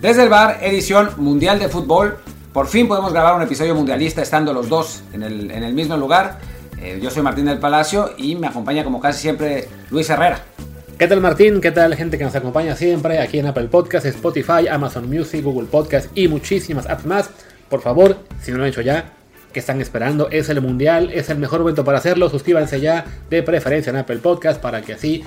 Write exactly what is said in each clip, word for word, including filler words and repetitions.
Desde el V A R, edición mundial de fútbol. Por fin podemos grabar un episodio mundialista estando los dos en el, en el mismo lugar. Eh, yo soy Martín del Palacio y me acompaña como casi siempre Luis Herrera. ¿Qué tal, Martín? ¿Qué tal, gente que nos acompaña siempre aquí en Apple Podcast, Spotify, Amazon Music, Google Podcast y muchísimas apps más? Por favor, si no lo han hecho ya, ¿qué están esperando? Es el mundial, es el mejor momento para hacerlo. Suscríbanse ya, de preferencia en Apple Podcast, para que así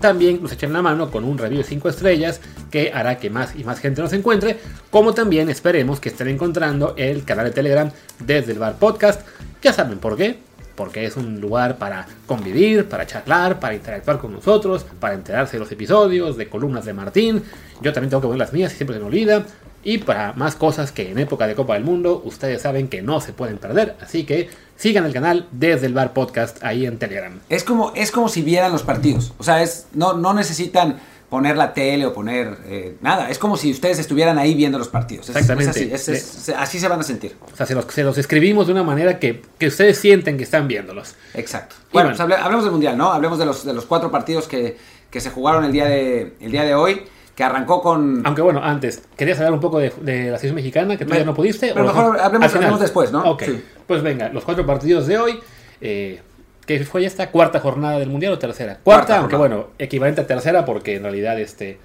también nos echen la mano con un review cinco estrellas que hará que más y más gente nos encuentre, como también esperemos que estén encontrando el canal de Telegram desde el V A R Podcast. Ya saben por qué, porque es un lugar para convivir, para charlar, para interactuar con nosotros, para enterarse de los episodios, de columnas de Martín. Yo también tengo que poner las mías y siempre se me olvida. Y para más cosas que en época de Copa del Mundo ustedes saben que no se pueden perder. Así que sigan el canal desde el V A R Podcast ahí en Telegram. Es como, es como si vieran los partidos. O sea, es, no, no necesitan poner la tele o poner eh, nada. Es como si ustedes estuvieran ahí viendo los partidos. Es, exactamente. Es así, es, es, así se van a sentir. O sea, se los, se los escribimos de una manera que, que ustedes sienten que están viéndolos. Exacto. Bueno, bueno. Pues hable, hablemos del Mundial, ¿no? Hablemos de los, de los cuatro partidos que, que se jugaron el día de, el día de hoy. Que arrancó con... Aunque bueno, antes, ¿querías hablar un poco de, de la selección mexicana? Que tú Me... ya no pudiste. Pero mejor hablemos, hablemos después, ¿no? Ok, sí. Pues venga, los cuatro partidos de hoy, eh, que fue esta cuarta jornada del Mundial o tercera. Cuarta, cuarta aunque jornada. Bueno, equivalente a tercera porque en realidad este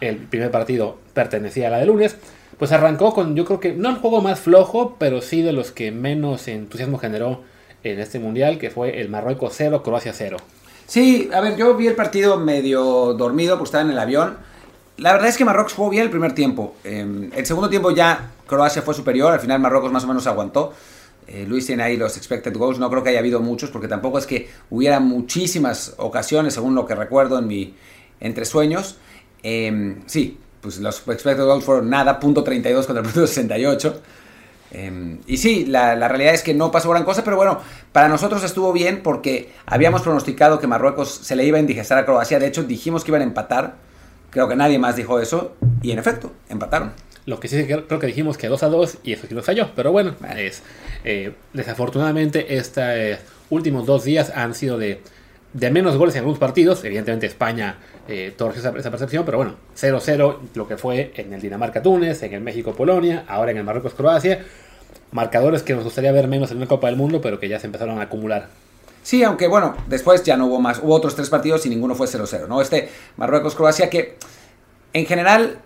el primer partido pertenecía a la de lunes. Pues arrancó con, yo creo que, no el juego más flojo, pero sí de los que menos entusiasmo generó en este Mundial, que fue el Marruecos cero, Croacia cero. Sí, a ver, yo vi el partido medio dormido porque estaba en el avión. La verdad es que Marruecos jugó bien el primer tiempo. Eh, el segundo tiempo ya Croacia fue superior. Al final Marruecos más o menos aguantó. Eh, Luis tiene ahí los expected goals. No creo que haya habido muchos porque tampoco es que hubiera muchísimas ocasiones, según lo que recuerdo en mi entre sueños. Eh, sí, pues los expected goals fueron nada, punto treinta y dos contra el punto sesenta y ocho. Eh, y sí, la, la realidad es que no pasó gran cosa, pero bueno, para nosotros estuvo bien porque habíamos pronosticado que Marruecos se le iba a indigestar a Croacia. De hecho, dijimos que iban a empatar. Creo que nadie más dijo eso, y en efecto, empataron. Lo que sí creo que dijimos que dos a dos, y eso sí lo falló, pero bueno, es, eh, desafortunadamente estos eh, últimos dos días han sido de, de menos goles en algunos partidos. Evidentemente España eh, torció esa, esa percepción, pero bueno, cero cero lo que fue en el Dinamarca-Túnez, en el México-Polonia, ahora en el Marruecos-Croacia. Marcadores que nos gustaría ver menos en una Copa del Mundo, pero que ya se empezaron a acumular. Sí, aunque bueno, después ya no hubo más, hubo otros tres partidos y ninguno fue cero cero, ¿no? Este Marruecos-Croacia que, en general,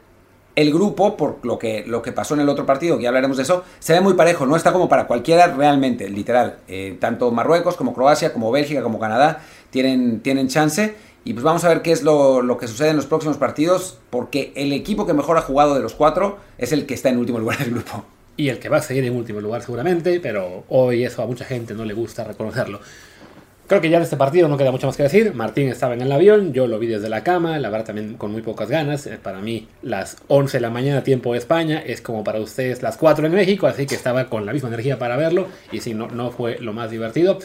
el grupo, por lo que, lo que pasó en el otro partido, que ya hablaremos de eso, se ve muy parejo, no está como para cualquiera realmente, literal. Eh, tanto Marruecos como Croacia, como Bélgica, como Canadá, tienen, tienen chance. Y pues vamos a ver qué es lo, lo que sucede en los próximos partidos, porque el equipo que mejor ha jugado de los cuatro es el que está en último lugar del grupo. Y el que va a seguir en último lugar seguramente, pero hoy eso a mucha gente no le gusta reconocerlo. Creo que ya de este partido no queda mucho más que decir. Martín estaba en el avión, yo lo vi desde la cama, la verdad también con muy pocas ganas. Para mí las once de la mañana tiempo de España es como para ustedes las cuatro en México, así que estaba con la misma energía para verlo y sí, no, no fue lo más divertido.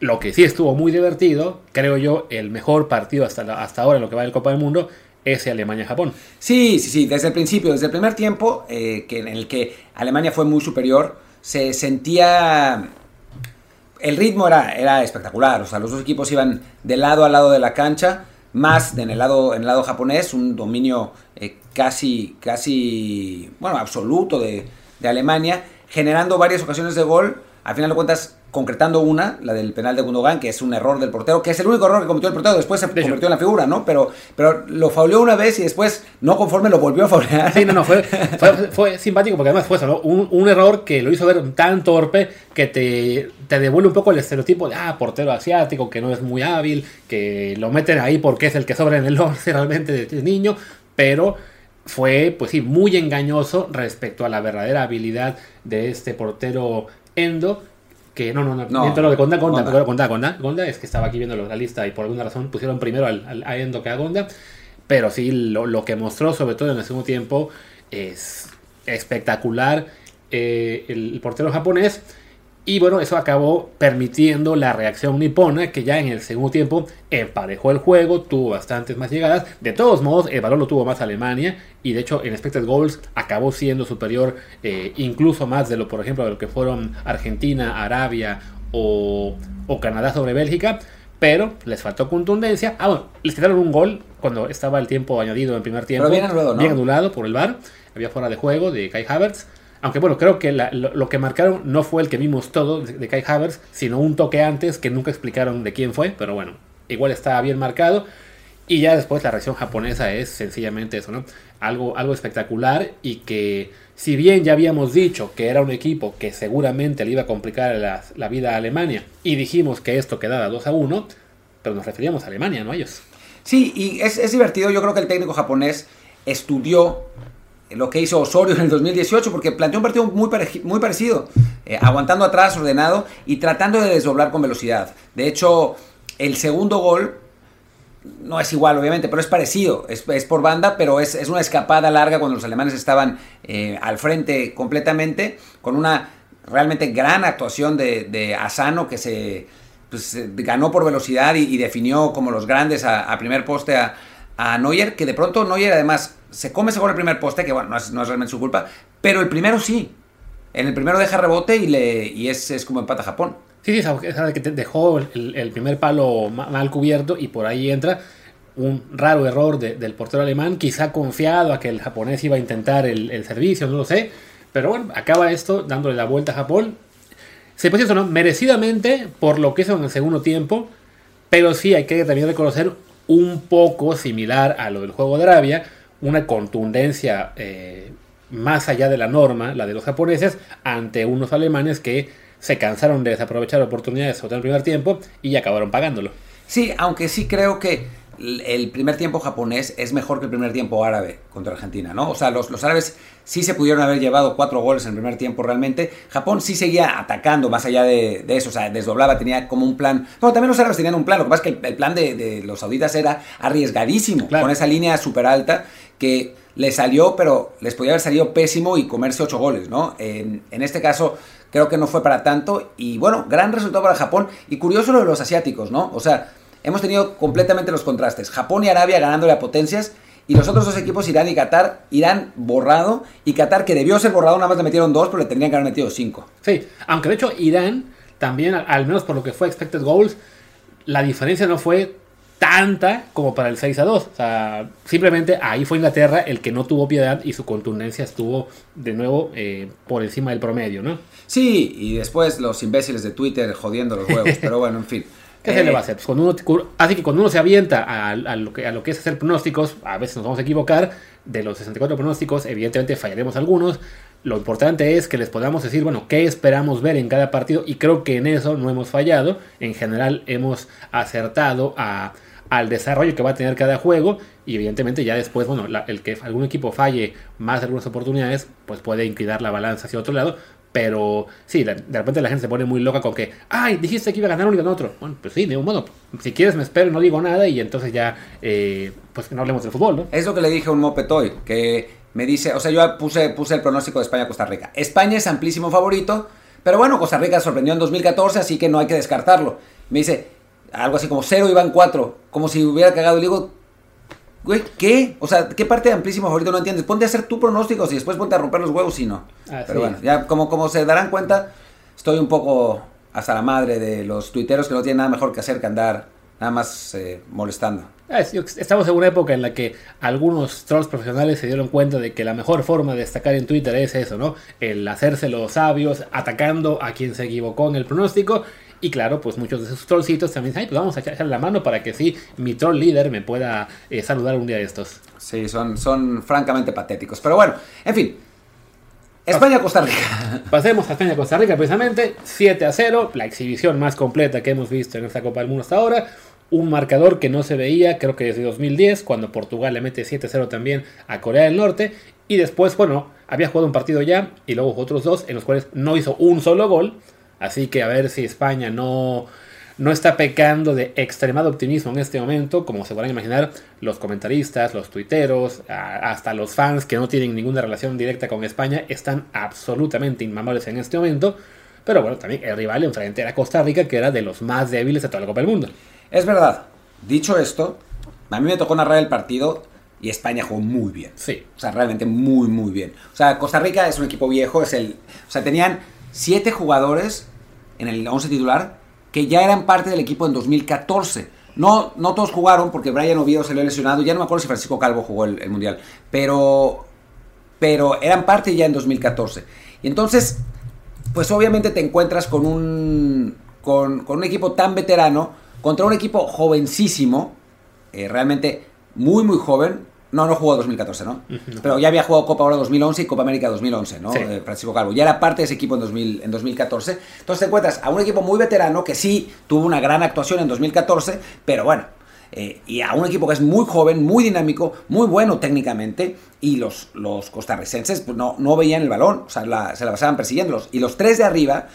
Lo que sí estuvo muy divertido, creo yo, el mejor partido hasta, la, hasta ahora en lo que va de Copa del Mundo, es Alemania-Japón. Sí, sí, sí, desde el principio, desde el primer tiempo eh, que en el que Alemania fue muy superior, se sentía... El ritmo era, era espectacular, o sea, los dos equipos iban de lado a lado de la cancha, más en el lado, en el lado japonés, un dominio eh, casi, casi, bueno, absoluto de, de Alemania, generando varias ocasiones de gol, al final de cuentas, concretando una, la del penal de Gundogan, que es un error del portero, que es el único error que cometió el portero, después se convirtió en la figura, ¿no? Pero, pero lo fauleó una vez y después, no conforme, lo volvió a faulear. Sí, no, no, fue, fue, fue simpático porque además fue eso, ¿no? Un, un error que lo hizo ver tan torpe que te, te devuelve un poco el estereotipo de, ah, portero asiático, que no es muy hábil, que lo meten ahí porque es el que sobra en el once realmente de niño, pero... Fue, pues sí, muy engañoso respecto a la verdadera habilidad de este portero Endō, que no, no, no, no lo de Honda, Honda, Honda, Honda, Honda, es que estaba aquí viendo la lista y por alguna razón pusieron primero al, al, a Endō que a Honda, pero sí, lo, lo que mostró, sobre todo en el segundo tiempo, es espectacular eh, el, el portero japonés, y bueno, eso acabó permitiendo la reacción nipona, que ya en el segundo tiempo emparejó el juego, tuvo bastantes más llegadas. De todos modos, el balón lo tuvo más Alemania, y de hecho en expected goals acabó siendo superior eh, incluso más de lo, por ejemplo, de lo que fueron Argentina, Arabia o, o Canadá sobre Bélgica. pero les faltó contundencia. Ah, bueno, les quitaron un gol cuando estaba el tiempo añadido en el primer tiempo. Pero bien anulado, ¿no? Bien anulado por el V A R. Había fuera de juego de Kai Havertz. Aunque bueno, creo que la, lo, lo que marcaron no fue el que vimos todo de, de Kai Havertz, sino un toque antes que nunca explicaron de quién fue. Pero bueno, igual estaba bien marcado. Y ya después la reacción japonesa es sencillamente eso, ¿no? Algo, algo espectacular, y que si bien ya habíamos dicho que era un equipo que seguramente le iba a complicar la, la vida a Alemania, y dijimos que esto quedaba dos a uno, pero nos referíamos a Alemania, no a ellos. Sí, y es, es divertido. Yo creo que el técnico japonés estudió lo que hizo Osorio en el dos mil dieciocho, porque planteó un partido muy, pareji- muy parecido, eh, aguantando atrás, ordenado, y tratando de desdoblar con velocidad. De hecho, el segundo gol... no es igual, obviamente, pero es parecido. Es, es por banda, pero es, es una escapada larga cuando los alemanes estaban eh, al frente completamente, con una realmente gran actuación de, de Asano, que se pues, ganó por velocidad y, y definió como los grandes a, a primer poste a, a Neuer, que de pronto Neuer además se come seguro el primer poste, que bueno, no es, no es realmente su culpa, pero el primero sí. En el primero deja rebote y, le, y es, es como empata Japón. Sí, sí, es que dejó el, el primer palo mal cubierto, y por ahí entra un raro error de, del portero alemán, quizá confiado a que el japonés iba a intentar el, el servicio, no lo sé. Pero bueno, acaba esto dándole la vuelta a Japón. Se posicionó, ¿no?, merecidamente por lo que hizo en el segundo tiempo, pero sí hay que también reconocer un poco similar a lo del juego de Arabia, una contundencia eh, más allá de la norma, la de los japoneses, ante unos alemanes que... se cansaron de desaprovechar oportunidades sobre el primer tiempo y acabaron pagándolo. Sí, aunque sí creo que el primer tiempo japonés es mejor que el primer tiempo árabe contra Argentina, ¿no? O sea, los, los árabes sí se pudieron haber llevado cuatro goles en el primer tiempo realmente. Japón sí seguía atacando más allá de, de eso, o sea, desdoblaba, tenía como un plan. Bueno, también los árabes tenían un plan, lo que pasa es que el, el plan de, de los sauditas era arriesgadísimo, claro, con esa línea súper alta que les salió, pero les podía haber salido pésimo y comerse ocho goles, ¿no? En, en este caso... creo que no fue para tanto, y bueno, gran resultado para Japón, y curioso lo de los asiáticos, ¿no? O sea, hemos tenido completamente los contrastes, Japón y Arabia ganándole a potencias, y los otros dos equipos, Irán y Qatar, Irán borrado, y Qatar, que debió ser borrado, nada más le metieron dos, pero le tendrían que haber metido cinco. Sí, aunque de hecho Irán, también, al menos por lo que fue expected goals, la diferencia no fue tanta como para el seis a dos, o sea, simplemente ahí fue Inglaterra el que no tuvo piedad y su contundencia estuvo de nuevo eh, por encima del promedio, ¿no? Sí, y después los imbéciles de Twitter jodiendo los huevos, pero bueno, en fin. ¿Qué eh, se le va a hacer? Pues cuando uno, así que cuando uno se avienta a, a, lo que, a lo que es hacer pronósticos, a veces nos vamos a equivocar. De los sesenta y cuatro pronósticos, evidentemente fallaremos algunos. Lo importante es que les podamos decir, bueno, qué esperamos ver en cada partido, y creo que en eso no hemos fallado. En general hemos acertado a... al desarrollo que va a tener cada juego, y evidentemente ya después, bueno, la, el que algún equipo falle más de algunas oportunidades, pues puede inclinar la balanza hacia otro lado, pero sí, de, de repente la gente se pone muy loca con que, ay, dijiste que iba a ganar uno y ganó otro. Bueno, pues sí, de un modo, si quieres me espero y no digo nada, y entonces ya, eh, pues no hablemos del fútbol, ¿no? Es lo que le dije a un mopetoy, que me dice, o sea, yo puse, puse el pronóstico de España-Costa Rica. España es amplísimo favorito, pero bueno, Costa Rica sorprendió en dos mil catorce, así que no hay que descartarlo. Me dice... algo así como cero iban cuatro, como si hubiera cagado. Y digo, güey, ¿qué? O sea, ¿qué parte de amplísimo favorito no entiendes? Ponte a hacer tu pronóstico y después ponte a romper los huevos si no. Ah, pero sí, bueno, ya como, como se darán cuenta, estoy un poco hasta la madre de los tuiteros que no tienen nada mejor que hacer que andar nada más eh, molestando. Estamos en una época en la que algunos trolls profesionales se dieron cuenta de que la mejor forma de destacar en Twitter es eso, ¿no? El hacerse los sabios, atacando a quien se equivocó en el pronóstico. Y claro, pues muchos de esos trollcitos también dicen, ay, pues vamos a echarle la mano para que sí, mi troll líder me pueda eh, saludar un día de estos. Sí, son, son francamente patéticos. Pero bueno, en fin. España-Costa Rica. Pasemos a España-Costa Rica, precisamente. siete a cero, la exhibición más completa que hemos visto en esta Copa del Mundo hasta ahora. Un marcador que no se veía, creo que desde dos mil diez, cuando Portugal le mete siete a cero también a Corea del Norte. Y después, bueno, había jugado un partido ya y luego otros dos en los cuales no hizo un solo gol. Así que a ver si España no, no está pecando de extremado optimismo en este momento, como se podrán imaginar los comentaristas, los tuiteros, a, hasta los fans que no tienen ninguna relación directa con España están absolutamente inmamables en este momento. Pero bueno, también el rival enfrente era Costa Rica, que era de los más débiles de toda la Copa del Mundo. Es verdad. Dicho esto, a mí me tocó narrar el partido y España jugó muy bien. Sí. O sea, realmente muy, muy bien. O sea, Costa Rica es un equipo viejo, es el... O sea, tenían... siete jugadores en el once titular que ya eran parte del equipo en dos mil catorce. No, no todos jugaron porque Brian Oviedo salió lesionado. Ya no me acuerdo si Francisco Calvo jugó el, el Mundial. Pero, pero eran parte ya en dos mil catorce. Y entonces, pues obviamente te encuentras con un, con, con un equipo tan veterano contra un equipo jovencísimo, eh, realmente muy, muy joven. No, no jugó dos mil catorce, ¿no? ¿no? Pero ya había jugado Copa Oro dos mil once y Copa América dos mil once, ¿no? Sí. Eh, Francisco Calvo. Ya era parte de ese equipo en, dos mil, en dos mil catorce. Entonces te encuentras a un equipo muy veterano que sí tuvo una gran actuación en dos mil catorce, pero bueno, eh, y a un equipo que es muy joven, muy dinámico, muy bueno técnicamente, y los, los costarricenses pues, no, no veían el balón, o sea, la, se la pasaban persiguiéndolos. Y los tres de arriba,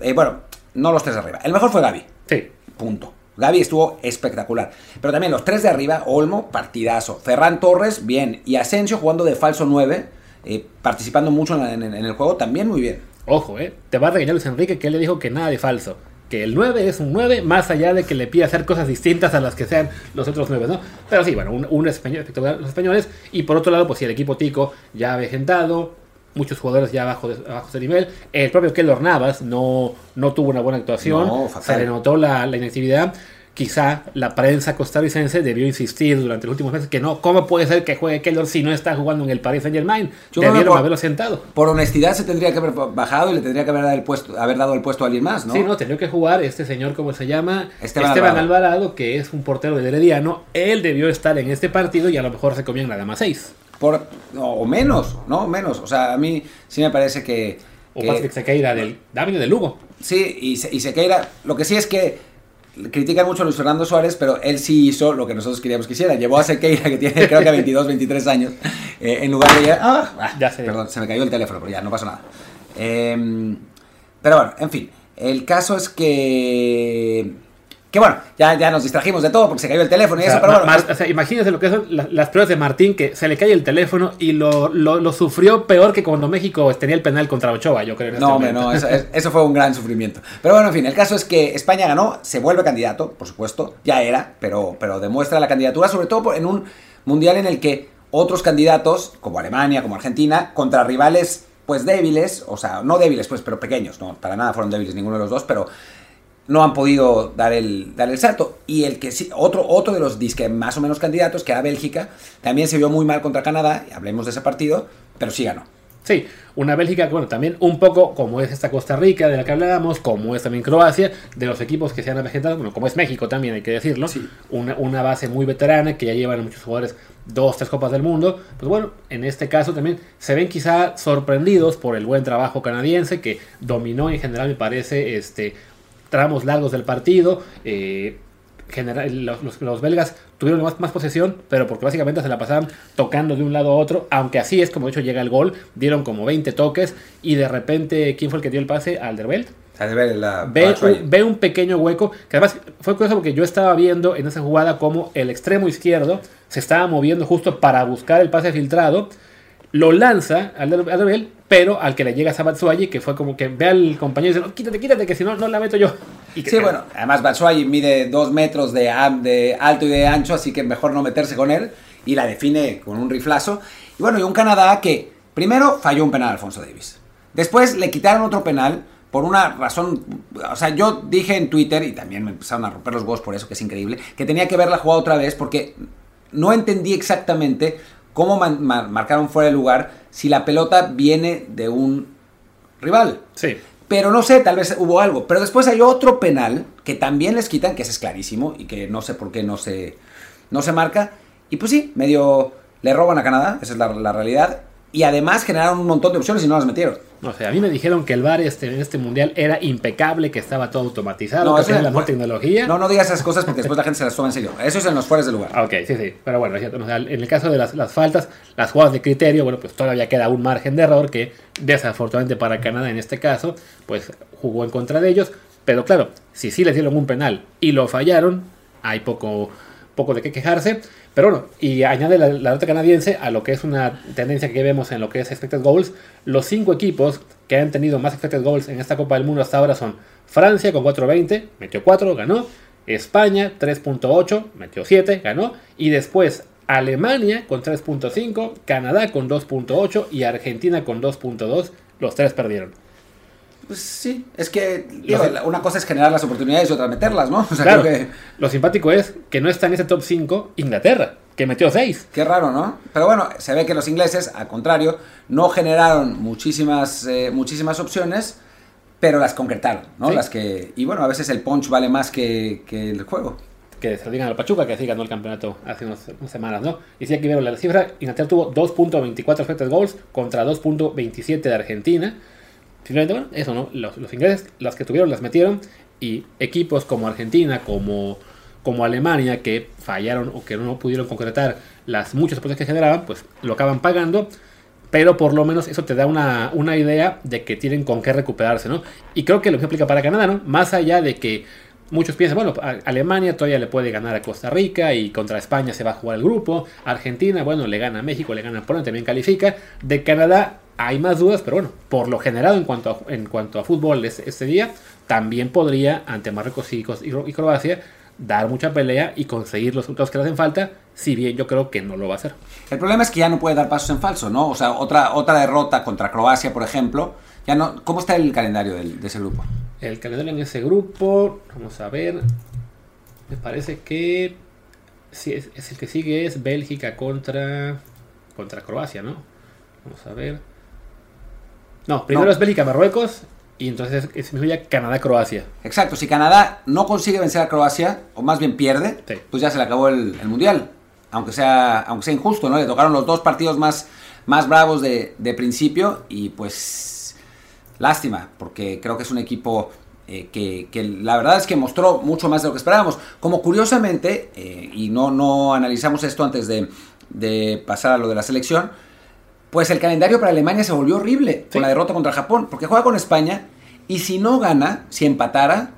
eh, bueno, no los tres de arriba, el mejor fue Gavi. Sí. Punto. Gavi estuvo espectacular, pero también los tres de arriba, Olmo, partidazo, Ferran Torres, bien, y Asensio jugando de falso nueve, eh, participando mucho en, en, en el juego, también muy bien. Ojo, eh, te va a regañar Luis Enrique que él le dijo que nada de falso, que el nueve es un nueve, más allá de que le pida hacer cosas distintas a las que sean los otros nueve, ¿no? Pero sí, bueno, un, un español, espectacular los españoles, y por otro lado, pues sí, el equipo tico ya avejentado, muchos jugadores ya abajo de, abajo de nivel. El propio Keylor Navas no, no tuvo una buena actuación. No, se le notó la, la inactividad. Quizá la prensa costarricense debió insistir durante los últimos meses que no. ¿Cómo puede ser que juegue Keylor si no está jugando en el Paris Saint-Germain? Debieron por, haberlo sentado. Por honestidad se tendría que haber bajado y le tendría que haber dado el puesto, haber dado el puesto a alguien más, ¿no? Sí, no, tendría que jugar este señor, ¿cómo se llama? Esteban, Esteban Alvarado. Alvarado, que es un portero del Herediano. Él debió estar en este partido y a lo mejor se comían nada más seis. Por, o menos, ¿no? Menos. O sea, a mí sí me parece que... O Patrick Sequeira del Dávila del Lugo. Sí, y, y Sequeira... Lo que sí es que critican mucho a Luis Fernando Suárez, pero él sí hizo lo que nosotros queríamos que hiciera. Llevó a Sequeira, que tiene creo que veintidós, veintitrés años, eh, en lugar de... Ah, ah, ya sé. Perdón, se me cayó el teléfono, pero ya, no pasó nada. Eh, pero bueno, en fin. El caso es que... Que bueno, ya, ya nos distrajimos de todo porque se cayó el teléfono y o sea, eso, pero bueno. Mar, o sea, imagínense lo que son las, las pruebas de Martín, que se le cae el teléfono y lo, lo, lo sufrió peor que cuando México tenía el penal contra Ochoa, yo creo. En este no, hombre, no, eso, eso fue un gran sufrimiento. Pero bueno, en fin, el caso es que España ganó, se vuelve candidato, por supuesto, ya era, pero, pero demuestra la candidatura, sobre todo en un mundial en el que otros candidatos, como Alemania, como Argentina, contra rivales pues débiles, o sea, no débiles pues, pero pequeños, no, para nada fueron débiles ninguno de los dos, pero... no han podido dar el, dar el salto. Y el que sí, otro, otro de los disque más o menos candidatos, que era Bélgica, también se vio muy mal contra Canadá, hablemos de ese partido, pero sí ganó. Sí, una Bélgica, bueno, también un poco como es esta Costa Rica de la que hablábamos, como es también Croacia, de los equipos que se han avejentado, bueno, como es México también, hay que decirlo, sí. una, una base muy veterana que ya llevan muchos jugadores dos, tres copas del mundo, pues bueno, en este caso también se ven quizá sorprendidos por el buen trabajo canadiense, que dominó en general, me parece, este... tramos largos del partido, eh, general, los, los, los belgas tuvieron más, más posesión, pero porque básicamente se la pasaban tocando de un lado a otro, aunque así es como de hecho llega el gol, dieron como veinte toques, y de repente, ¿quién fue el que dio el pase? Alderweireld. Alderweireld, la... Ve, un, ve un pequeño hueco, que además fue curioso porque yo estaba viendo en esa jugada como el extremo izquierdo se estaba moviendo justo para buscar el pase filtrado, lo lanza Alderweireld, pero al que le llega es a Batshuayi, que fue como que ve al compañero y dice, no, quítate, quítate, que si no, no la meto yo. Y que, sí, bueno, además Batshuayi mide dos metros de, de alto y de ancho, así que mejor no meterse con él, y la define con un riflazo. Y bueno, y un Canadá que primero falló un penal a Alfonso Davies, después le quitaron otro penal, por una razón, o sea, yo dije en Twitter, y también me empezaron a romper los huevos por eso, que es increíble, que tenía que ver la jugada otra vez, porque no entendí exactamente... ¿Cómo man, man, marcaron fuera de lugar si la pelota viene de un rival? Sí. Pero no sé, tal vez hubo algo. Pero después hay otro penal que también les quitan, que ese es clarísimo y que no sé por qué no se, no se marca. Y pues sí, medio le roban a Canadá, esa es la, la realidad. Y además generaron un montón de opciones y no las metieron. No sé, a mí me dijeron que el VAR este, en este mundial era impecable, que estaba todo automatizado, no, que tenía la mejor tecnología. No, no digas esas cosas porque después la gente se las toma en serio. Eso es en los fueras del lugar. Ok, sí, sí. Pero bueno, en el caso de las, las faltas, las jugadas de criterio, bueno, pues todavía queda un margen de error que desafortunadamente para Canadá en este caso, pues jugó en contra de ellos. Pero claro, si sí les dieron un penal y lo fallaron, hay poco... poco de qué quejarse, pero bueno, y añade la, la nota canadiense a lo que es una tendencia que vemos en lo que es expected goals. Los cinco equipos que han tenido más expected goals en esta Copa del Mundo hasta ahora son Francia con cuatro punto veinte, metió cuatro, ganó, España tres punto ocho, metió siete, ganó, y después Alemania con tres punto cinco, Canadá con dos punto ocho y Argentina con dos punto dos, los tres perdieron. Pues sí, es que digo, lo, una cosa es generar las oportunidades y otra meterlas, ¿no? O sea, claro, creo que... lo simpático es que no está en ese top cinco Inglaterra, que metió seis. Qué raro, ¿no? Pero bueno, se ve que los ingleses, al contrario, no generaron muchísimas, eh, muchísimas opciones, pero las concretaron, ¿no? Sí. Las que... Y bueno, a veces el punch vale más que, que el juego. Que se digan a la Pachuca, que sí ganó el campeonato hace unas, unas semanas, ¿no? Y si aquí veo la cifra, Inglaterra tuvo dos punto veinticuatro expected goals contra dos punto veintisiete de Argentina. Simplemente, bueno, eso, ¿no? Los, los ingleses, las que tuvieron, las metieron. Y equipos como Argentina, como, como Alemania, que fallaron o que no pudieron concretar las muchas oportunidades que generaban, pues lo acaban pagando. Pero por lo menos eso te da una, una idea de que tienen con qué recuperarse, ¿no? Y creo que lo mismo aplica para Canadá, ¿no? Más allá de que muchos piensan, bueno, Alemania todavía le puede ganar a Costa Rica y contra España se va a jugar el grupo. Argentina, bueno, le gana a México, le gana a Polonia, también califica. De Canadá hay más dudas, pero bueno, por lo generado en cuanto a, en cuanto a fútbol este, este día, también podría, ante Marruecos y, y, y Croacia, dar mucha pelea y conseguir los resultados que le hacen falta, si bien yo creo que no lo va a hacer. El problema es que ya no puede dar pasos en falso, ¿no? O sea, otra, otra derrota contra Croacia, por ejemplo. Ya no, ¿cómo está el calendario del, de ese grupo? El calendario en ese grupo, vamos a ver, me parece que sí, es, es el que sigue es Bélgica contra, contra Croacia, ¿no? Vamos a ver. No, primero no. es Bélgica, Marruecos, y entonces es mismo ya Canadá, Croacia. Exacto, si Canadá no consigue vencer a Croacia, o más bien pierde, sí, pues ya se le acabó el, el Mundial. Aunque sea, aunque sea injusto, ¿no? Le tocaron los dos partidos más, más bravos de, de principio y pues... Lástima, porque creo que es un equipo eh, que, que la verdad es que mostró mucho más de lo que esperábamos. Como curiosamente, eh, y no, no analizamos esto antes de, de pasar a lo de la selección, pues el calendario para Alemania se volvió horrible, sí, con la derrota contra Japón, porque juega con España y si no gana, si empatara,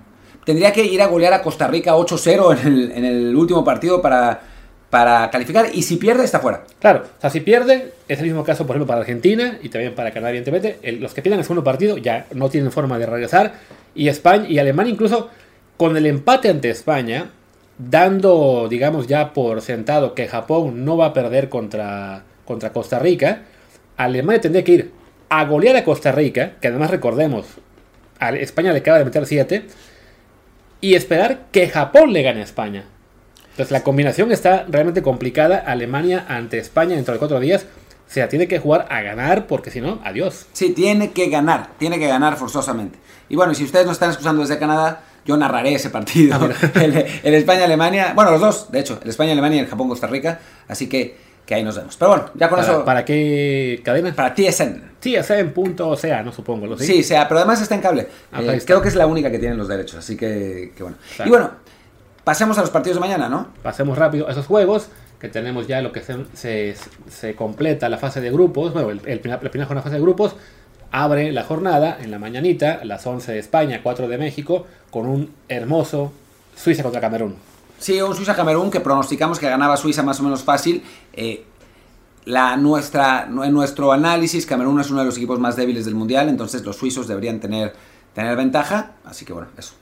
tendría que ir a golear a Costa Rica ocho cero en el, en el último partido para, para calificar, y si pierde, está fuera. Claro, o sea, si pierde, es el mismo caso, por ejemplo, para Argentina y también para Canadá, evidentemente. El, los que pierdan el segundo partido ya no tienen forma de regresar. Y España y Alemania, incluso con el empate ante España, dando, digamos, ya por sentado que Japón no va a perder contra, contra Costa Rica, Alemania tendría que ir a golear a Costa Rica, que además recordemos, a España le acaba de meter siete, y esperar que Japón le gane a España. Entonces la combinación está realmente complicada. Alemania ante España dentro de cuatro días. Se la tiene que jugar a ganar porque si no, adiós. Sí, tiene que ganar. Tiene que ganar forzosamente. Y bueno, y si ustedes nos están escuchando desde Canadá, yo narraré ese partido. Ah, el, el España-Alemania. Bueno, los dos, de hecho. El España-Alemania y el Japón-Costa Rica. Así que, que ahí nos vemos. Pero bueno, ya con para, eso... ¿Para qué cadena? Para T S N. T S N punto C A, no supongo. ¿Lo sí? Sí, sea, pero además está en cable. Ah, eh, está. Creo que es la única que tienen los derechos. Así que, que bueno. Claro. Y bueno... Pasemos a los partidos de mañana, ¿no? Pasemos rápido a esos juegos, que tenemos ya lo que se, se, se completa la fase de grupos. Bueno, el, el, la primera jornada de fase de grupos abre la jornada en la mañanita, a las once de España, cuatro de México, con un hermoso Suiza contra Camerún. Sí, un Suiza-Camerún que pronosticamos que ganaba Suiza más o menos fácil. Eh, la nuestra, en nuestro análisis, Camerún es uno de los equipos más débiles del Mundial, entonces los suizos deberían tener, tener ventaja, así que bueno, eso.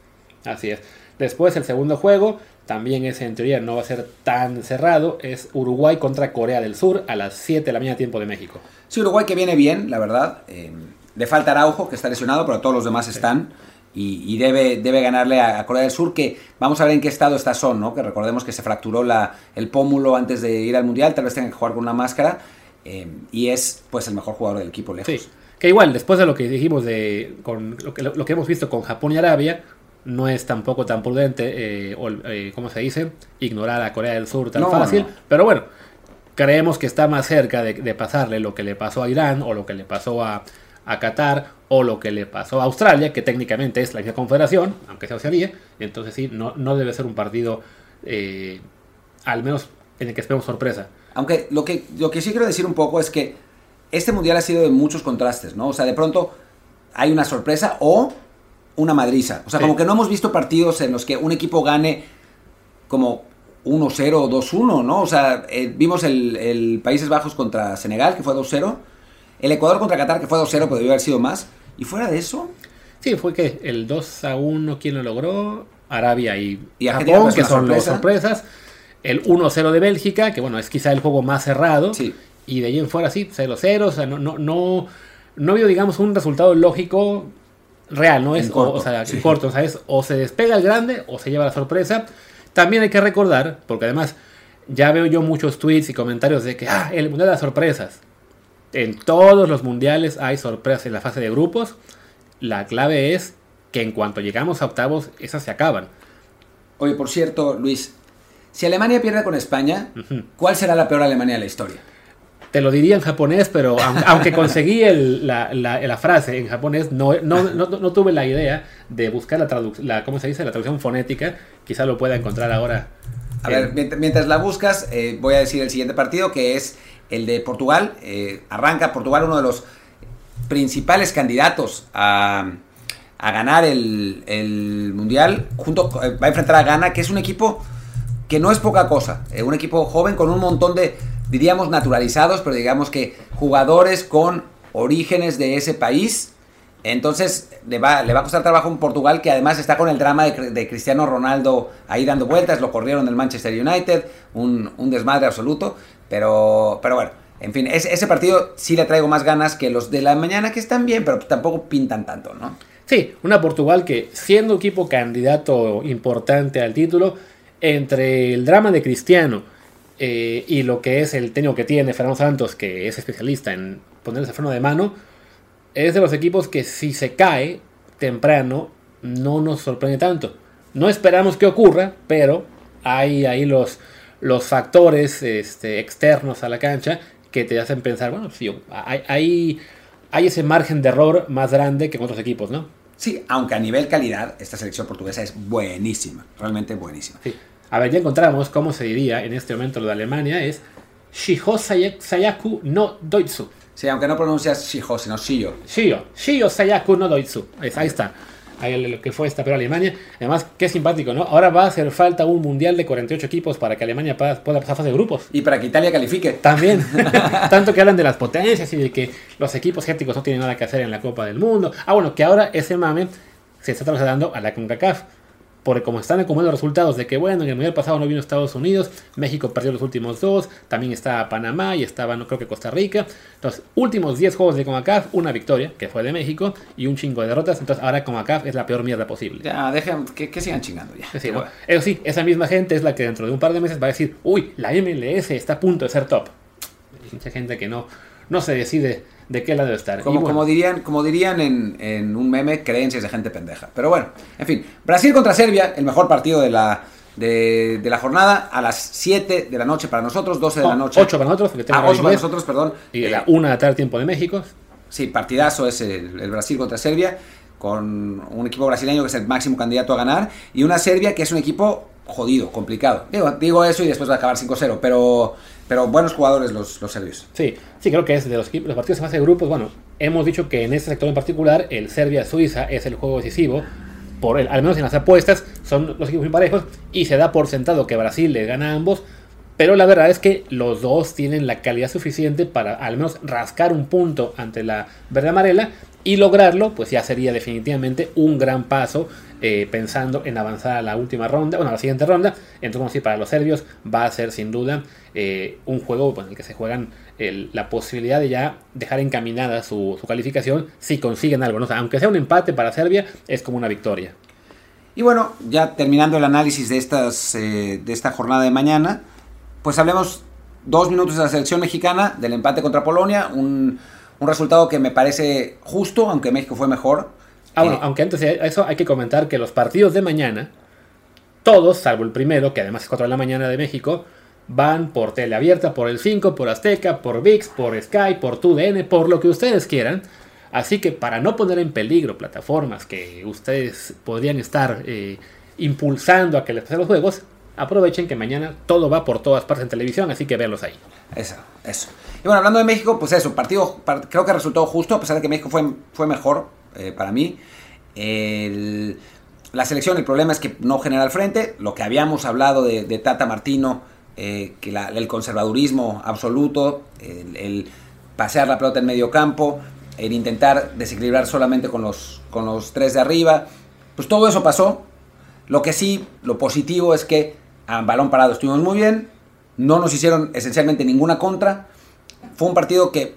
Así es. Después el segundo juego, también ese en teoría no va a ser tan cerrado, es Uruguay contra Corea del Sur a las siete de la mañana tiempo de México. Sí, Uruguay que viene bien, la verdad, eh, le falta Araujo que está lesionado, pero todos los demás sí están y, y debe, debe ganarle a, a Corea del Sur, que vamos a ver en qué estado está Son, ¿no? Que recordemos que se fracturó la, el pómulo antes de ir al Mundial, tal vez tenga que jugar con una máscara eh, y es pues el mejor jugador del equipo lejos. Sí, que igual después de lo que dijimos, de con lo que, lo, lo que hemos visto con Japón y Arabia, no es tampoco tan prudente, eh, o, eh, ¿cómo se dice? Ignorar a Corea del Sur tan no, fácil. No. Pero bueno, creemos que está más cerca de, de pasarle lo que le pasó a Irán, o lo que le pasó a, a Qatar, o lo que le pasó a Australia, que técnicamente es la misma confederación, aunque sea Oceanía. Entonces sí, no, no debe ser un partido, eh, al menos en el que esperemos sorpresa. Aunque lo que, lo que sí quiero decir un poco es que este Mundial ha sido de muchos contrastes, ¿no? O sea, de pronto hay una sorpresa o... una madriza, o sea, sí, como que no hemos visto partidos en los que un equipo gane como uno cero o dos uno, ¿no? O sea, eh, vimos el, el Países Bajos contra Senegal, que fue dos cero, el Ecuador contra Qatar, que fue dos cero, pero debió haber sido más, y fuera de eso... Sí, fue que el dos a uno, ¿quién lo logró? Arabia y, y Japón, que son las sorpresas, el uno cero de Bélgica, que bueno, es quizá el juego más cerrado, sí, y de ahí en fuera sí, cero cero, o sea, no, no, no, no vio, digamos, un resultado lógico... real, ¿no? Es corto, o, o sea, sí. corto, o sea, es o se despega el grande o se lleva la sorpresa. También hay que recordar, porque además ya veo yo muchos tweets y comentarios de que ah, el mundial de las sorpresas. En todos los mundiales hay sorpresas en la fase de grupos. La clave es que en cuanto llegamos a octavos, esas se acaban. Oye, por cierto, Luis, si Alemania pierde con España, uh-huh. ¿cuál será la peor Alemania de la historia? Te lo diría en japonés, pero aunque conseguí el, la, la, la frase en japonés, no, no, no, no tuve la idea de buscar la traducción, la, ¿cómo se dice? La traducción fonética. Quizá lo pueda encontrar ahora. A eh. ver, mientras la buscas, eh, voy a decir el siguiente partido, que es el de Portugal. Eh, arranca Portugal, uno de los principales candidatos a, a ganar el, el Mundial. Junto, eh, va a enfrentar a Ghana, que es un equipo que no es poca cosa. Eh, un equipo joven con un montón de... diríamos naturalizados, pero digamos que jugadores con orígenes de ese país. Entonces le va, le va a costar trabajo un Portugal que además está con el drama de, de Cristiano Ronaldo ahí dando vueltas, lo corrieron del Manchester United, un, un desmadre absoluto, pero, pero bueno, en fin, es, ese partido sí le traigo más ganas que los de la mañana, que están bien, pero tampoco pintan tanto, ¿no? Sí, una Portugal que siendo equipo candidato importante al título, entre el drama de Cristiano, Eh, y lo que es el técnico que tiene Fernando Santos, que es especialista en ponerse freno de mano, es de los equipos que si se cae temprano no nos sorprende tanto. No esperamos que ocurra, pero hay ahí los, los factores este, externos a la cancha que te hacen pensar, bueno, sí, hay, hay, hay ese margen de error más grande que con otros equipos, ¿no? Sí, aunque a nivel calidad esta selección portuguesa es buenísima, realmente buenísima. Sí. A ver, ya encontramos cómo se diría en este momento lo de Alemania, es Shiho Sayaku no Doitsu. Sí, aunque no pronuncias Shiho, sino Shiyo. Shiyo, Shiyo Sayaku no Doitsu. Es, ahí está, ahí lo que fue esta peor Alemania. Además, qué simpático, ¿no? Ahora va a hacer falta un mundial de cuarenta y ocho equipos para que Alemania pueda, pueda pasar fase de grupos. Y para que Italia califique. También, tanto que hablan de las potencias y de que los equipos asiáticos no tienen nada que hacer en la Copa del Mundo. Ah, bueno, que ahora ese mame se está trasladando a la CONCACAF. Porque como están acumulando resultados de que, bueno, en el mundial pasado no vino Estados Unidos, México perdió los últimos dos, también estaba Panamá y estaba, no creo que Costa Rica. Los últimos diez juegos de CONCACAF, una victoria, que fue de México, y un chingo de derrotas. Entonces ahora CONCACAF es la peor mierda posible. Ya, dejen que, que sigan chingando ya. Sí, ¿no? Eso sí, esa misma gente es la que dentro de un par de meses va a decir, uy, la M L S está a punto de ser top. Hay mucha gente que no, no se decide de qué lado debe estar. Como, bueno, como dirían, como dirían en, en un meme, creencias de gente pendeja. Pero bueno, en fin. Brasil contra Serbia, el mejor partido de la, de, de la jornada, a las siete de la noche para nosotros, doce de oh, la noche. ocho para nosotros. Porque ah, ocho para nosotros, perdón. Y eh, la una de la tarde, tiempo de México. Sí, partidazo es el, el Brasil contra Serbia, con un equipo brasileño que es el máximo candidato a ganar, y una Serbia que es un equipo jodido, complicado. Digo, digo eso y después va a acabar cinco cero, pero... pero buenos jugadores los, los serbios. Sí, sí, creo que es de los, los partidos en fase de grupos. Bueno, hemos dicho que en este sector en particular, el Serbia-Suiza es el juego decisivo, por el, al menos en las apuestas, son los equipos muy parejos, y se da por sentado que Brasil les gana a ambos, pero la verdad es que los dos tienen la calidad suficiente para al menos rascar un punto ante la verde amarela, y lograrlo, pues ya sería definitivamente un gran paso, eh, pensando en avanzar a la última ronda, bueno, a la siguiente ronda. Entonces, sí, para los serbios va a ser sin duda eh, un juego en el que se juegan el, la posibilidad de ya dejar encaminada su, su calificación si consiguen algo, ¿no? O sea, aunque sea un empate para Serbia, es como una victoria. Y bueno, ya terminando el análisis de, estas, eh, de esta jornada de mañana, pues hablemos dos minutos de la selección mexicana, del empate contra Polonia, un... un resultado que me parece justo, aunque México fue mejor. Ah, bueno, eh, aunque antes de eso hay que comentar que los partidos de mañana, todos, salvo el primero, que además es cuatro de la mañana de México, van por Teleabierta, por el cinco, por Azteca, por V I X, por Sky, por T U D N, por lo que ustedes quieran. Así que para no poner en peligro plataformas que ustedes podrían estar eh, impulsando a que les pasen los juegos, aprovechen que mañana todo va por todas partes en televisión, así que véanlos ahí. Eso, eso. Y bueno, hablando de México, pues eso, partido part, creo que resultó justo, a pesar de que México fue, fue mejor eh, para mí. El, la selección, el problema es que no genera al frente, lo que habíamos hablado de, de Tata Martino, eh, que la, el conservadurismo absoluto, el, el pasear la pelota en medio campo, el intentar desequilibrar solamente con los, con los tres de arriba, pues todo eso pasó. Lo que sí, lo positivo es que a balón parado estuvimos muy bien, no nos hicieron esencialmente ninguna contra. Fue un partido que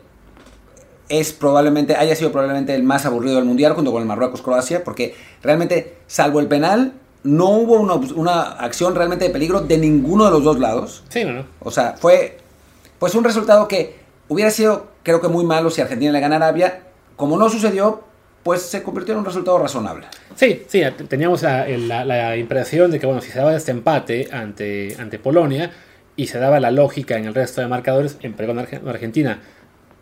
es probablemente, haya sido probablemente el más aburrido del Mundial junto con el Marruecos-Croacia, porque realmente, salvo el penal, no hubo una, una acción realmente de peligro de ninguno de los dos lados. Sí, ¿no? O sea, fue pues un resultado que hubiera sido, creo que muy malo si Argentina le gana a Arabia. Como no sucedió, pues se convirtió en un resultado razonable. Sí, sí, teníamos la, la, la impresión de que, bueno, si se daba este empate ante, ante Polonia y se daba la lógica en el resto de marcadores, en Argentina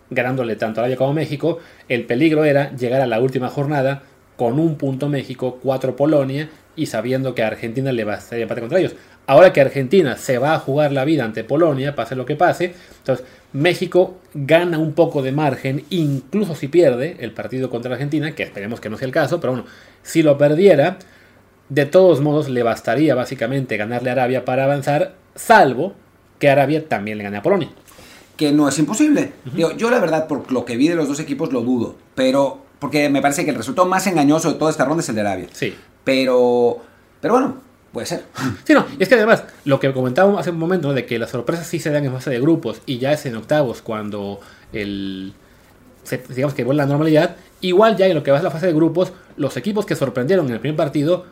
ganándole tanto Arabia como México, el peligro era llegar a la última jornada con un punto México, cuatro Polonia, y sabiendo que a Argentina le bastaría empate contra ellos. Ahora que Argentina se va a jugar la vida ante Polonia, pase lo que pase, entonces México gana un poco de margen, incluso si pierde el partido contra Argentina, que esperemos que no sea el caso, pero bueno, si lo perdiera, de todos modos le bastaría básicamente ganarle a Arabia para avanzar, salvo que Arabia también le gane a Polonia. Que no es imposible. Uh-huh. Digo, yo la verdad, por lo que vi de los dos equipos, lo dudo, pero porque me parece que el resultado más engañoso de toda esta ronda es el de Arabia. Sí. Pero, pero bueno, puede ser. Sí, no, y es que además, lo que comentábamos hace un momento, ¿no?, de que las sorpresas sí se dan en fase de grupos y ya es en octavos cuando el se, digamos que vuelve la normalidad, igual ya en lo que va a la fase de grupos, los equipos que sorprendieron en el primer partido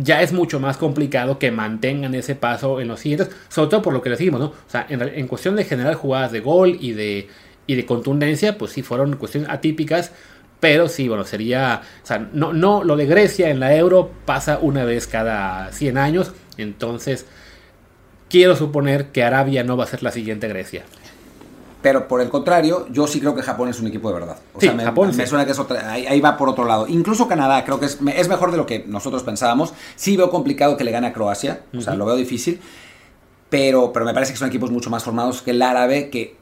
ya es mucho más complicado que mantengan ese paso en los siguientes, sobre todo por lo que decimos, ¿no? O sea, en, en cuestión de generar jugadas de gol y de, y de contundencia, pues sí fueron cuestiones atípicas. Pero sí, bueno, sería... O sea, no, no, lo de Grecia en la Euro pasa una vez cada cien años. Entonces, quiero suponer que Arabia no va a ser la siguiente Grecia. Pero por el contrario, yo sí creo que Japón es un equipo de verdad. O sí, sea, me, Japón, me sí. suena que es otra, ahí, ahí va por otro lado. Incluso Canadá creo que es, es mejor de lo que nosotros pensábamos. Sí veo complicado que le gane a Croacia. O uh-huh. sea, lo veo difícil. Pero, pero me parece que son equipos mucho más formados que el árabe, que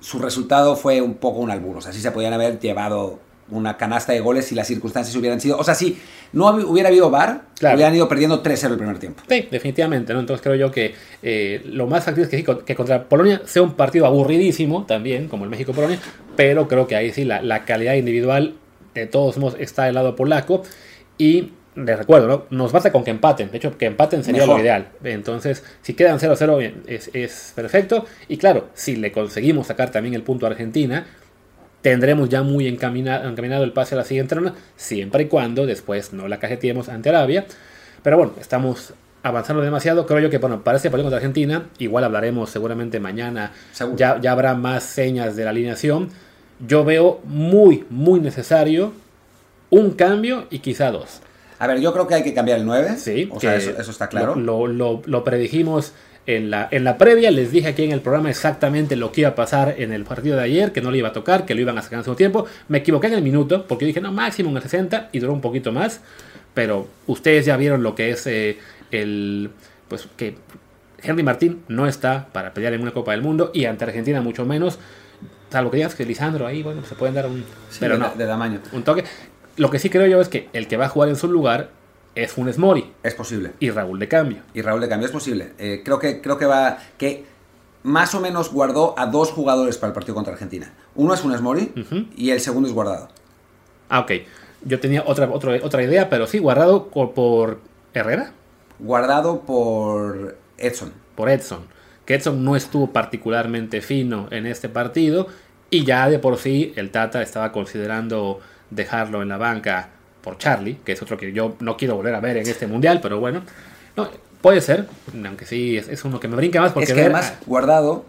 su resultado fue un poco un albur. O sea, sí se podían haber llevado una canasta de goles si las circunstancias hubieran sido... O sea, si no hubiera habido V A R, claro, hubieran ido perdiendo tres cero el primer tiempo. Sí, definitivamente, ¿no? Entonces creo yo que eh, lo más factible es que, sí, que contra Polonia sea un partido aburridísimo también, como el México-Polonia, pero creo que ahí sí la, la calidad individual de todos modos está del lado polaco. Y les recuerdo, ¿no?, nos basta con que empaten. De hecho, que empaten sería mejor, lo ideal. Entonces, si quedan cero cero es, es perfecto. Y claro, si le conseguimos sacar también el punto a Argentina, tendremos ya muy encaminado, encaminado el pase a la siguiente ronda, siempre y cuando después no la cajeteemos ante Arabia. Pero bueno, estamos avanzando demasiado. Creo yo que, bueno, para este partido contra Argentina, igual hablaremos seguramente mañana. Seguro. Ya, ya habrá más señas de la alineación. Yo veo muy, muy necesario un cambio y quizá dos. A ver, yo creo que hay que cambiar el nueve. Sí. O sea, eso, eso está claro. Lo, lo, lo predijimos... En la, en la previa les dije aquí en el programa exactamente lo que iba a pasar en el partido de ayer, que no le iba a tocar, que lo iban a sacar en su tiempo. Me equivoqué en el minuto, porque dije, no, máximo en el sesenta, y duró un poquito más. Pero ustedes ya vieron lo que es eh, el... Pues que Henry Martín no está para pelear en una Copa del Mundo, y ante Argentina mucho menos. Salvo que digas que Lisandro ahí, bueno, se pueden dar un... Sí, pero de, no, de tamaño. Un toque. Lo que sí creo yo es que el que va a jugar en su lugar... es Funes Mori. Es posible. Y Raúl de cambio. Y Raúl de cambio, es posible. Eh, creo que, creo que va... que más o menos guardó a dos jugadores para el partido contra Argentina. Uno es Funes Mori, uh-huh, y el segundo es Guardado. Ah, ok. Yo tenía otra, otra, otra idea, pero sí, Guardado por Herrera. Guardado por Edson. Por Edson. Que Edson no estuvo particularmente fino en este partido y ya de por sí el Tata estaba considerando dejarlo en la banca por Charlie, que es otro que yo no quiero volver a ver en este mundial, pero bueno, no, puede ser, aunque sí es, es uno que me brinca más, porque es que ver, además a... Guardado,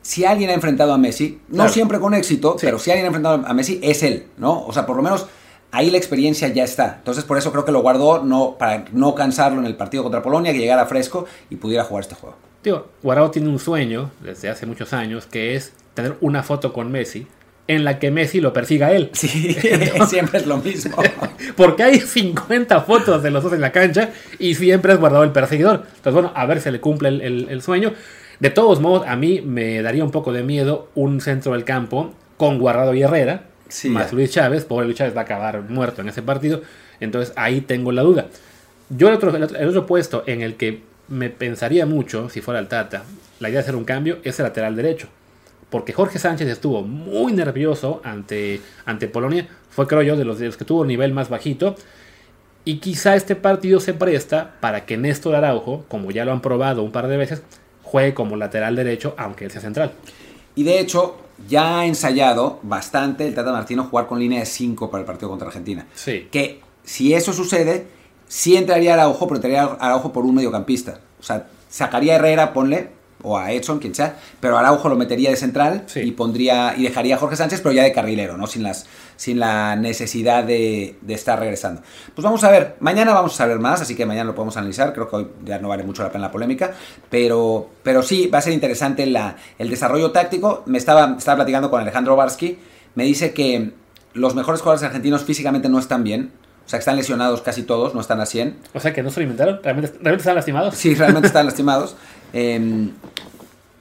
si alguien ha enfrentado a Messi, no claro, siempre con éxito, sí, pero si alguien ha enfrentado a Messi es él, ¿no? O sea, por lo menos ahí la experiencia ya está. Entonces por eso creo que lo guardó, no, para no cansarlo en el partido contra Polonia, que llegara fresco y pudiera jugar este juego. Tío, Guardado tiene un sueño desde hace muchos años, que es tener una foto con Messi en la que Messi lo persiga a él. Sí, entonces, siempre es lo mismo. Porque hay cincuenta fotos de los dos en la cancha y siempre es Guardado el perseguidor. Entonces, bueno, a ver si le cumple el, el, el sueño. De todos modos, a mí me daría un poco de miedo un centro del campo con Guardado y Herrera, sí, más Luis Chávez. Pobre Luis Chávez va a acabar muerto en ese partido. Entonces, ahí tengo la duda. Yo el otro, el otro, el otro puesto en el que me pensaría mucho, si fuera el Tata, la idea de hacer un cambio, es el lateral derecho. Porque Jorge Sánchez estuvo muy nervioso ante, ante Polonia. Fue, creo yo, de los, de los que tuvo un nivel más bajito. Y quizá este partido se presta para que Néstor Araujo, como ya lo han probado un par de veces, juegue como lateral derecho, aunque él sea central. Y de hecho, ya ha ensayado bastante el Tata Martino jugar con línea de cinco para el partido contra Argentina. Sí. Que si eso sucede, sí entraría Araujo, pero entraría Araujo por un mediocampista. O sea, sacaría a Herrera, ponle, o a Edson, quien sea, pero Araujo lo metería de central, sí, y pondría y dejaría a Jorge Sánchez, pero ya de carrilero, ¿no? Sin las sin la necesidad de, de estar regresando. Pues vamos a ver, mañana vamos a saber más, así que mañana lo podemos analizar. Creo que hoy ya no vale mucho la pena la polémica, pero, pero sí, va a ser interesante la, el desarrollo táctico. Me estaba, estaba platicando con Alejandro Barsky, me dice que los mejores jugadores argentinos físicamente no están bien. O sea, que están lesionados casi todos, no están a cien. O sea, que no se alimentaron, realmente, realmente están lastimados. Sí, realmente están lastimados. Eh,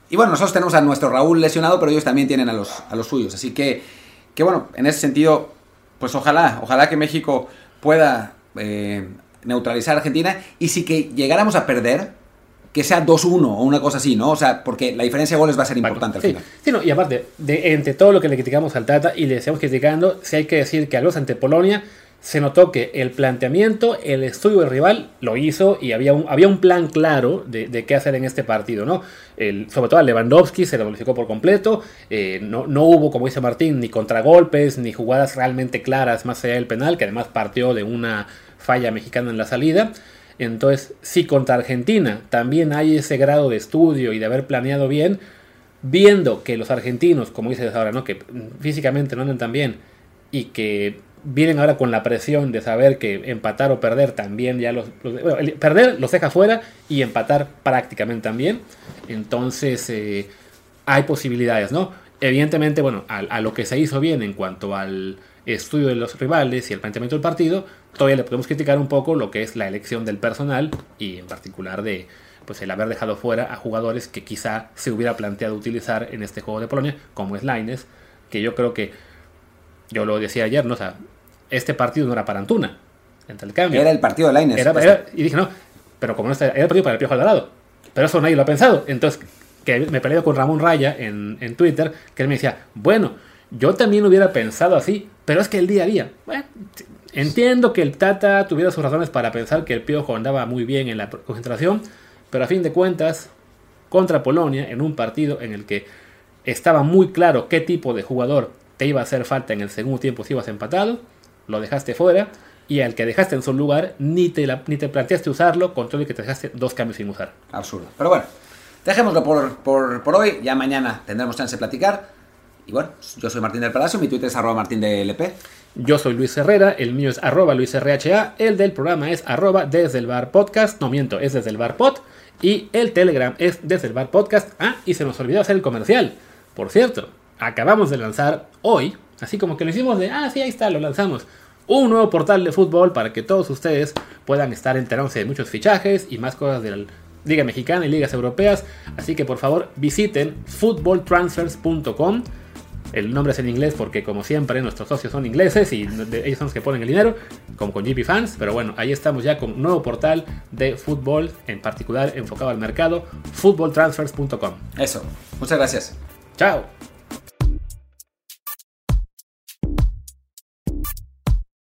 y bueno, nosotros tenemos a nuestro Raúl lesionado, pero ellos también tienen a los, a los suyos. Así que, que bueno, en ese sentido, pues ojalá, ojalá que México pueda eh, neutralizar a Argentina. Y si que llegáramos a perder, que sea dos uno o una cosa así, ¿no? O sea, porque la diferencia de goles va a ser importante, bueno, al sí, final. Sí, no, y aparte, de, entre todo lo que le criticamos al Tata y le estamos criticando, sí hay que decir que al menos ante Polonia se notó que el planteamiento, el estudio del rival lo hizo y había un, había un plan claro de, de qué hacer en este partido, ¿no? El, sobre todo a Lewandowski se lo modificó por completo, eh, no, no hubo, como dice Martín, ni contragolpes, ni jugadas realmente claras más allá del penal, que además partió de una falla mexicana en la salida. Entonces, si contra Argentina también hay ese grado de estudio y de haber planeado bien, viendo que los argentinos, como dices ahora, ¿no?, que físicamente no andan tan bien y que vienen ahora con la presión de saber que empatar o perder también ya los... los bueno, el perder los deja fuera y empatar prácticamente también. Entonces, eh, hay posibilidades, ¿no? Evidentemente, bueno, a, a lo que se hizo bien en cuanto al estudio de los rivales y el planteamiento del partido, todavía le podemos criticar un poco lo que es la elección del personal y en particular de, pues, el haber dejado fuera a jugadores que quizá se hubiera planteado utilizar en este juego de Polonia, como es Lainez, que yo creo que yo lo decía ayer, ¿no? O sea, este partido no era para Antuna. Entre el cambio. Era el partido de Lainez. Era, era, y dije, no, pero como no está, era el partido para el Piojo Alvarado. Pero eso nadie lo ha pensado. Entonces, que me peleé con Ramón Raya en, en Twitter, que él me decía, bueno, yo también hubiera pensado así, pero es que el día a día. Bueno, entiendo que el Tata tuviera sus razones para pensar que el Piojo andaba muy bien en la concentración, pero a fin de cuentas, contra Polonia, en un partido en el que estaba muy claro qué tipo de jugador te iba a hacer falta en el segundo tiempo si ibas empatado, lo dejaste fuera, y al que dejaste en su lugar ni te, la, ni te planteaste usarlo, con todo el que te dejaste dos cambios sin usar. Absurdo. Pero bueno, dejémoslo por, por, por hoy, ya mañana tendremos chance de platicar. Y bueno, yo soy Martín del Palacio, mi Twitter es arroba Martín del P. Yo soy Luis Herrera, el mío es arroba Luis R H A, el del programa es arroba Desde el VAR Podcast, no miento, es Desde el VAR Pod, y el Telegram es Desde el VAR Podcast. Ah, y se nos olvidó hacer el comercial, por cierto. Acabamos de lanzar hoy, así como que lo hicimos de, ah, sí, ahí está, lo lanzamos, un nuevo portal de fútbol para que todos ustedes puedan estar enterándose de muchos fichajes y más cosas de la Liga Mexicana y ligas europeas. Así que por favor visiten football transfers punto com. El nombre es en inglés porque, como siempre, nuestros socios son ingleses y ellos son los que ponen el dinero, como con G P Fans. Pero bueno, ahí estamos ya con un nuevo portal de fútbol, en particular enfocado al mercado, football transfers punto com. Eso, muchas gracias. Chao.